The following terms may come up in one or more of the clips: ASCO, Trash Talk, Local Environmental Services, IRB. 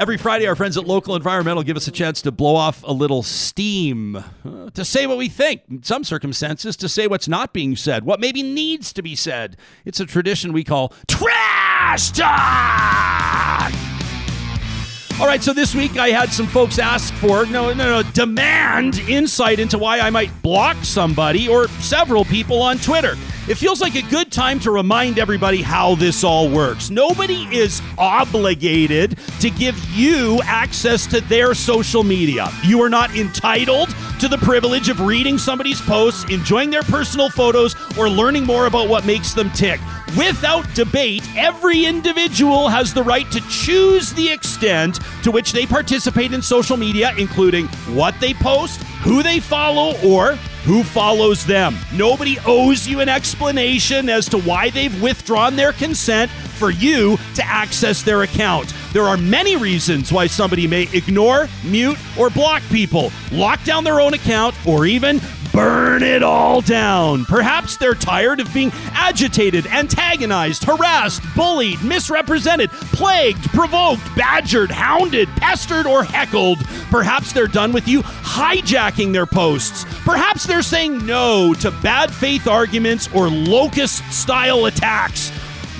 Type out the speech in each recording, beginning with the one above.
Every Friday, our friends at Local Environmental give us a chance to blow off a little steam, to say what we think, in some circumstances, to say what's not being said, what maybe needs to be said. It's a tradition we call Trash Talk! All right, so this week I had some folks ask for, demand insight into why I might block somebody or several people on Twitter. It feels like a good time to remind everybody how this all works. Nobody is obligated to give you access to their social media. You are not entitled to the privilege of reading somebody's posts, enjoying their personal photos, or learning more about what makes them tick. Without debate, every individual has the right to choose the extent to which they participate in social media, including what they post, who they follow, or who follows them. Nobody owes you an explanation as to why they've withdrawn their consent for you to access their account. There are many reasons why somebody may ignore, mute, or block people, lock down their own account, or even burn it all down. Perhaps they're tired of being agitated, antagonized, harassed, bullied, misrepresented, plagued, provoked, badgered, hounded, pestered, or heckled. Perhaps they're done with you hijacking their posts. Perhaps they're saying no to bad faith arguments or locust-style attacks.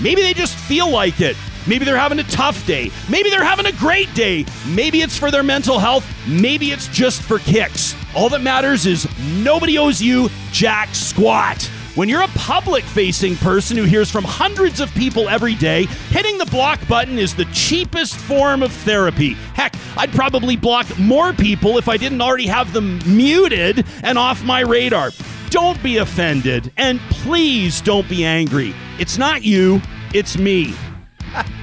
Maybe they just feel like it. Maybe they're having a tough day. Maybe they're having a great day. Maybe it's for their mental health. Maybe it's just for kicks. All that matters is nobody owes you jack squat. When you're a public-facing person who hears from hundreds of people every day, hitting the block button is the cheapest form of therapy. Heck, I'd probably block more people if I didn't already have them muted and off my radar. Don't be offended, and please don't be angry. It's not you, it's me.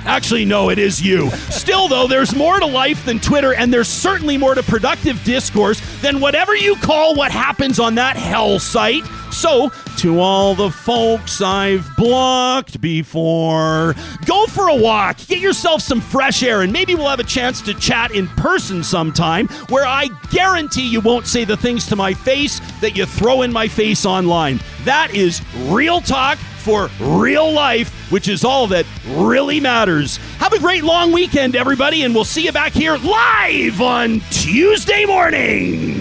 Actually, no, it is you. Still, though, there's more to life than Twitter, and there's certainly more to productive discourse than whatever you call what happens on that hell site. So, to all the folks I've blocked before, go for a walk, get yourself some fresh air, and maybe we'll have a chance to chat in person sometime where I guarantee you won't say the things to my face that you throw in my face online. That is real talk for real life, which is all that really matters. Have a great long weekend, everybody, and we'll see you back here live on Tuesday morning.